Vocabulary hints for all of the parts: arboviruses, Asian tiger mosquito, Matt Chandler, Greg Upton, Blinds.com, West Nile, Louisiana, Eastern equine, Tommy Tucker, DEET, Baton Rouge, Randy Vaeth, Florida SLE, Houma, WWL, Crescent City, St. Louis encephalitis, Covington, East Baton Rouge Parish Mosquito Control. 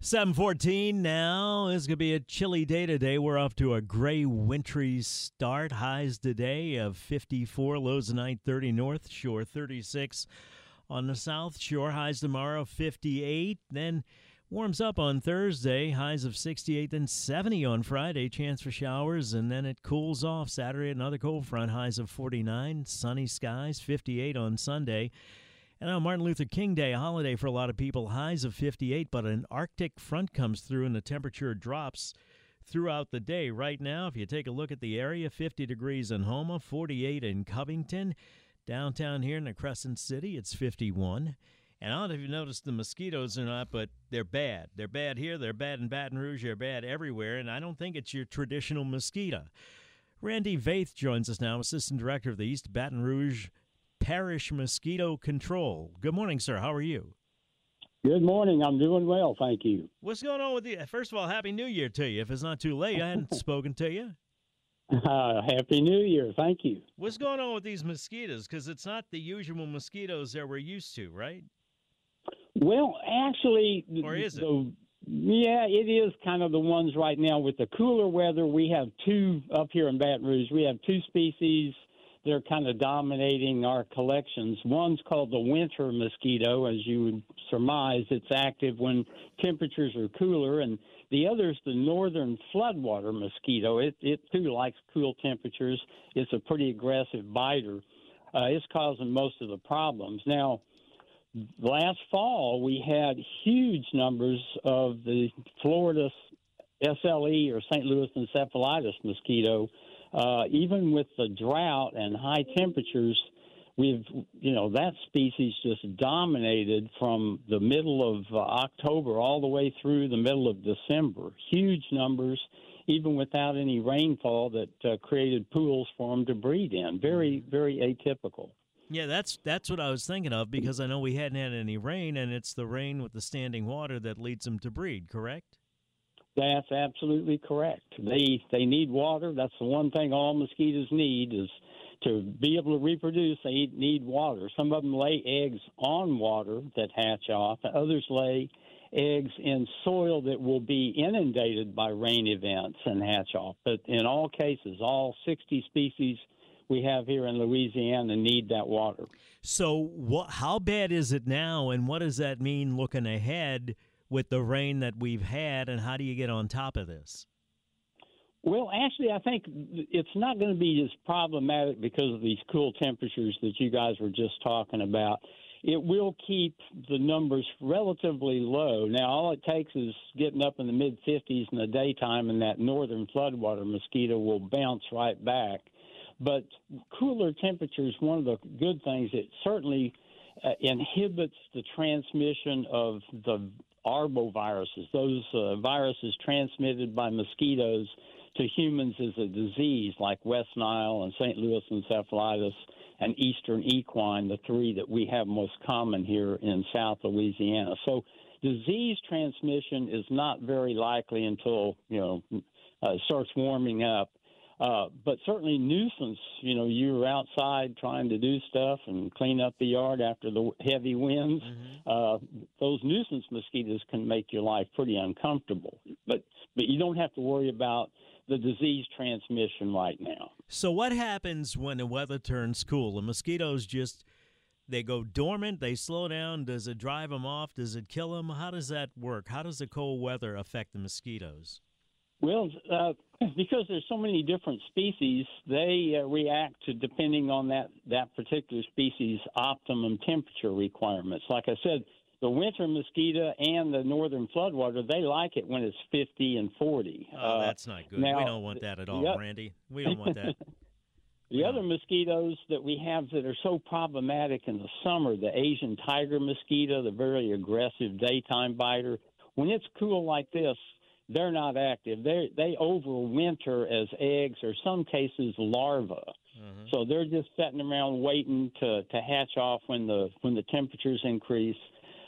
7:14 now. It's going to be a chilly day today. We're off to a gray, wintry start. Highs today of 54, lows tonight 30 north shore, 36 on the south shore. Highs tomorrow 58, then warms up on Thursday. Highs of 68, then 70 on Friday. Chance for showers, and then it cools off Saturday. Another cold front. Highs of 49, sunny skies, 58 on Sunday. And on Martin Luther King Day, a holiday for a lot of people, highs of 58, but an Arctic front comes through and the temperature drops throughout the day. Right now, if you take a look at the area, 50 degrees in Houma, 48 in Covington. Downtown here in the Crescent City, it's 51. And I don't know if you noticed the mosquitoes or not, but they're bad. They're bad here, they're bad in Baton Rouge, they're bad everywhere, and I don't think it's your traditional mosquito. Randy Vaeth joins us now, Assistant Director of the East Baton Rouge Parish Mosquito Control. Good morning, sir. How are you? Good morning. I'm doing well, thank you. What's going on with you? First of all, Happy New Year to you. If it's not too late, I hadn't spoken to you. Happy New Year. Thank you. What's going on with these mosquitoes? Because it's not the usual mosquitoes that we're used to, right? Well, actually... Or is it? Yeah, it is kind of the ones right now. With the cooler weather, we have two up here in Baton Rouge. We have two species. They're kind of dominating our collections. One's called the winter mosquito. As you would surmise, it's active when temperatures are cooler. And the other is the northern floodwater mosquito. It too likes cool temperatures. It's a pretty aggressive biter. It's causing most of the problems. Now, last fall, we had huge numbers of the Florida SLE or St. Louis encephalitis mosquito. Even with the drought and high temperatures, that species just dominated from the middle of October all the way through the middle of December. Huge numbers, even without any rainfall, that created pools for them to breed in. Very, very atypical. Yeah, that's what I was thinking of, because I know we hadn't had any rain, and it's the rain with the standing water that leads them to breed, correct? That's absolutely correct. They need water. That's the one thing all mosquitoes need, is to be able to reproduce. They need water. Some of them lay eggs on water that hatch off. Others lay eggs in soil that will be inundated by rain events and hatch off. But in all cases, all 60 species we have here in Louisiana need that water. So how bad is it now, and what does that mean looking ahead with the rain that we've had, and how do you get on top of this? Well, actually, I think it's not going to be as problematic because of these cool temperatures that you guys were just talking about. It will keep the numbers relatively low. Now, all it takes is getting up in the mid-50s in the daytime, and that northern floodwater mosquito will bounce right back. But cooler temperatures, one of the good things, it certainly inhibits the transmission of the arboviruses. Those viruses transmitted by mosquitoes to humans as a disease, like West Nile and St. Louis encephalitis and Eastern equine, the three that we have most common here in South Louisiana. So disease transmission is not very likely until, starts warming up. But certainly nuisance, you're outside trying to do stuff and clean up the yard after the heavy winds. Mm-hmm. Those nuisance mosquitoes can make your life pretty uncomfortable. But you don't have to worry about the disease transmission right now. So what happens when the weather turns cool? The mosquitoes just, they go dormant, they slow down. Does it drive them off? Does it kill them? How does that work? How does the cold weather affect the mosquitoes? Well, because there's so many different species, they react to depending on that particular species' optimum temperature requirements. Like I said, the winter mosquito and the northern floodwater, they like it when it's 50 and 40. Oh, that's not good. Now, we don't want that at all, Randy. We don't want that. Other mosquitoes that we have that are so problematic in the summer, the Asian tiger mosquito, the very aggressive daytime biter, when it's cool like this, they're not active. They overwinter as eggs or some cases larvae. Mm-hmm. So they're just sitting around waiting to hatch off when the temperatures increase.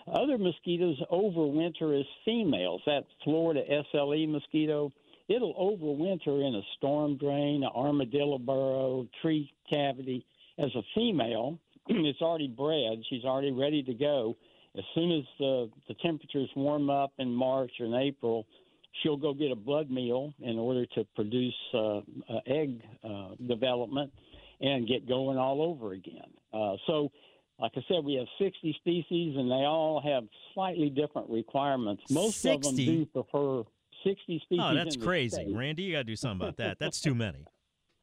Other mosquitoes overwinter as females. That Florida SLE mosquito, it'll overwinter in a storm drain, an armadillo burrow, tree cavity. As a female, it's already bred. She's already ready to go. As soon as the temperatures warm up in March and April, she'll go get a blood meal in order to produce egg development and get going all over again. So, like I said, we have 60 species, and they all have slightly different requirements. Most 60? Of them do prefer 60 species. Oh, that's crazy, state. Randy. You got to do something about that. That's too many.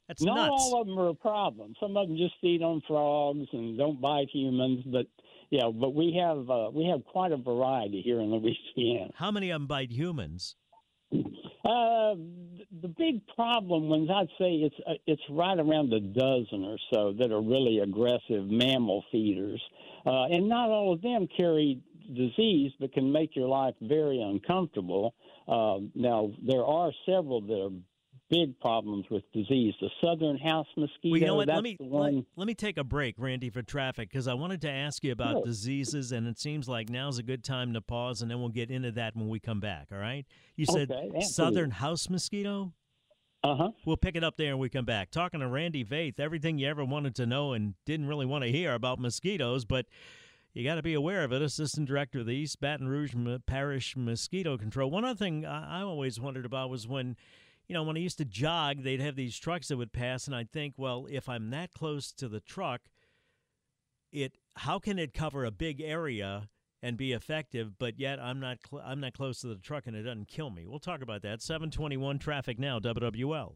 That's not nuts. Not all of them are a problem. Some of them just feed on frogs and don't bite humans, but yeah, but we have quite a variety here in Louisiana. How many of them bite humans? The big problem ones, I'd say it's right around a dozen or so that are really aggressive mammal feeders. And not all of them carry disease but can make your life very uncomfortable. Now, there are several that are big problems with disease. The southern house mosquito, well, you know what? Let me take a break, Randy, for traffic, because I wanted to ask you about diseases, and it seems like now's a good time to pause, and then we'll get into that when we come back, all right? You said southern house mosquito? Uh-huh. We'll pick it up there when we come back. Talking to Randy Vaeth, everything you ever wanted to know and didn't really want to hear about mosquitoes, but you got to be aware of it. Assistant Director of the East Baton Rouge Parish Mosquito Control. One other thing I always wondered about was when I used to jog, they'd have these trucks that would pass, and I'd think, well, if I'm that close to the truck, how can it cover a big area and be effective, but yet I'm not close to the truck and it doesn't kill me? We'll talk about that. 721 traffic now, WWL.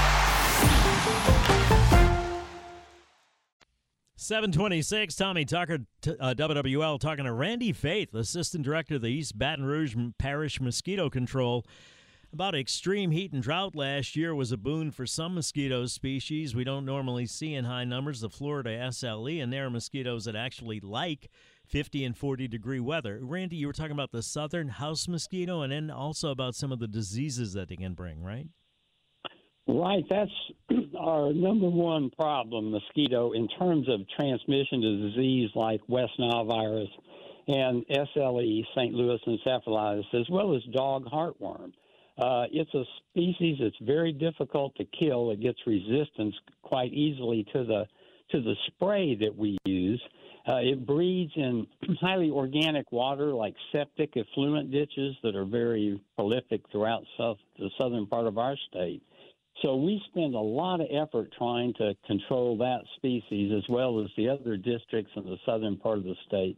726, Tommy Tucker, WWL, talking to Randy Vaeth, Assistant Director of the East Baton Rouge Parish Mosquito Control, about extreme heat and drought last year was a boon for some mosquito species we don't normally see in high numbers, the Florida SLE, and there are mosquitoes that actually like 50 and 40 degree weather. Randy, you were talking about the southern house mosquito and then also about some of the diseases that they can bring, right? Right, that's our number one problem, mosquito, in terms of transmission to disease like West Nile virus and SLE, St. Louis encephalitis, as well as dog heartworm. It's a species that's very difficult to kill. It gets resistance quite easily to the spray that we use. It breeds in highly organic water like septic effluent ditches that are very prolific throughout the southern part of our state. So we spend a lot of effort trying to control that species as well as the other districts in the southern part of the state.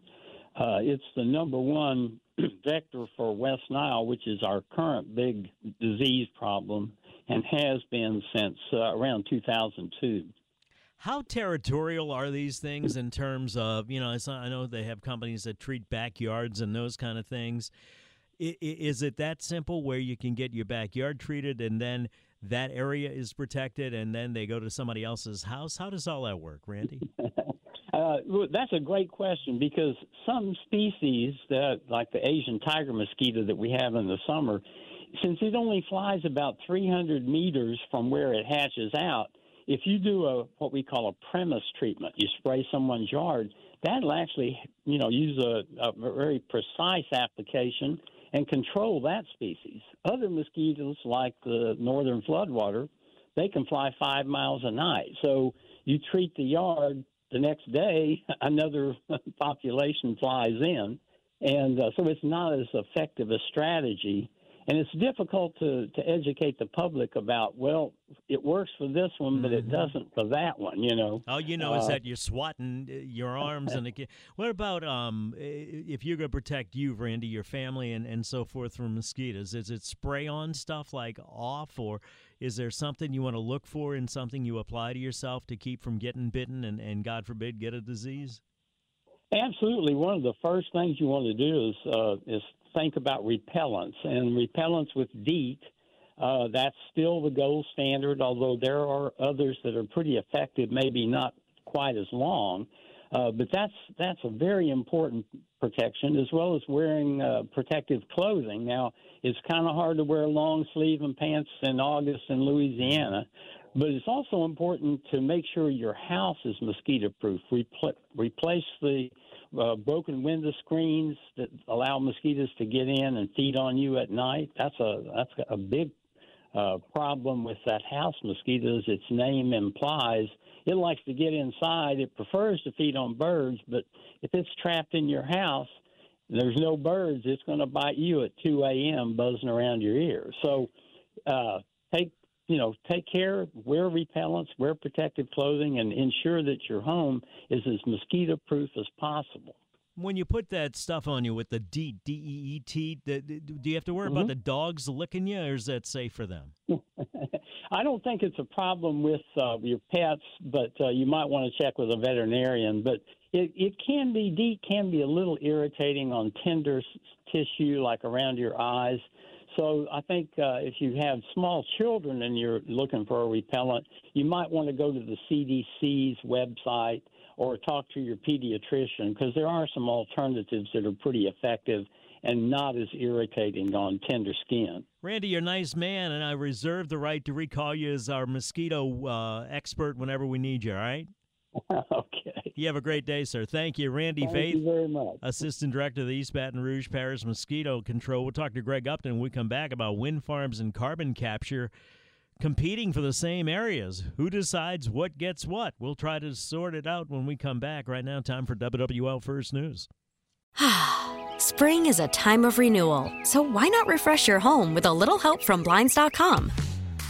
It's the number one vector for West Nile, which is our current big disease problem and has been since around 2002. How territorial are these things in terms of, you know, I know they have companies that treat backyards and those kind of things. Is it that simple where you can get your backyard treated and then that area is protected, and then they go to somebody else's house? How does all that work, Randy? That's a great question, because some species, like the Asian tiger mosquito that we have in the summer, since it only flies about 300 meters from where it hatches out, if you do what we call a premise treatment, you spray someone's yard, that'll actually, you know, use a very precise application and control that species. Other mosquitoes, like the northern floodwater, they can fly 5 miles a night. So you treat the yard, the next day another population flies in. And so it's not as effective a strategy. And it's difficult to educate the public about, well, it works for this one, but it doesn't for that one, you know. All you know is that you're swatting your arms. And what about if you're going to protect you, Randy, your family, and so forth from mosquitoes? Is it spray-on stuff like off, or is there something you want to look for in something you apply to yourself to keep from getting bitten and God forbid, get a disease? Absolutely. One of the first things you want to do is think about repellents, and repellents with DEET, that's still the gold standard, although there are others that are pretty effective, maybe not quite as long, but that's a very important protection, as well as wearing protective clothing. Now, it's kind of hard to wear long sleeve and pants in August in Louisiana, but it's also important to make sure your house is mosquito-proof. Replace the broken window screens that allow mosquitoes to get in and feed on you at night. That's a big problem with that house mosquito, as its name implies. It likes to get inside. It prefers to feed on birds, but if it's trapped in your house, there's no birds, it's going to bite you at 2 a.m. buzzing around your ear. So take care, wear repellents, wear protective clothing, and ensure that your home is as mosquito-proof as possible. When you put that stuff on you with the DEET, D-E-E-T, do you have to worry about the dogs licking you, or is that safe for them? I don't think it's a problem with your pets, but you might want to check with a veterinarian. But DEET can be a little irritating on tender tissue, like around your eyes. So I think if you have small children and you're looking for a repellent, you might want to go to the CDC's website or talk to your pediatrician, because there are some alternatives that are pretty effective and not as irritating on tender skin. Randy, you're a nice man, and I reserve the right to recall you as our mosquito expert whenever we need you, all right? Okay. You have a great day, sir. Thank you. Randy Vaeth, you very much. Assistant Director of the East Baton Rouge Parish Mosquito Control. We'll talk to Greg Upton when we come back about wind farms and carbon capture competing for the same areas. Who decides what gets what? We'll try to sort it out when we come back. Right now, time for WWL First News. Spring is a time of renewal, so why not refresh your home with a little help from Blinds.com?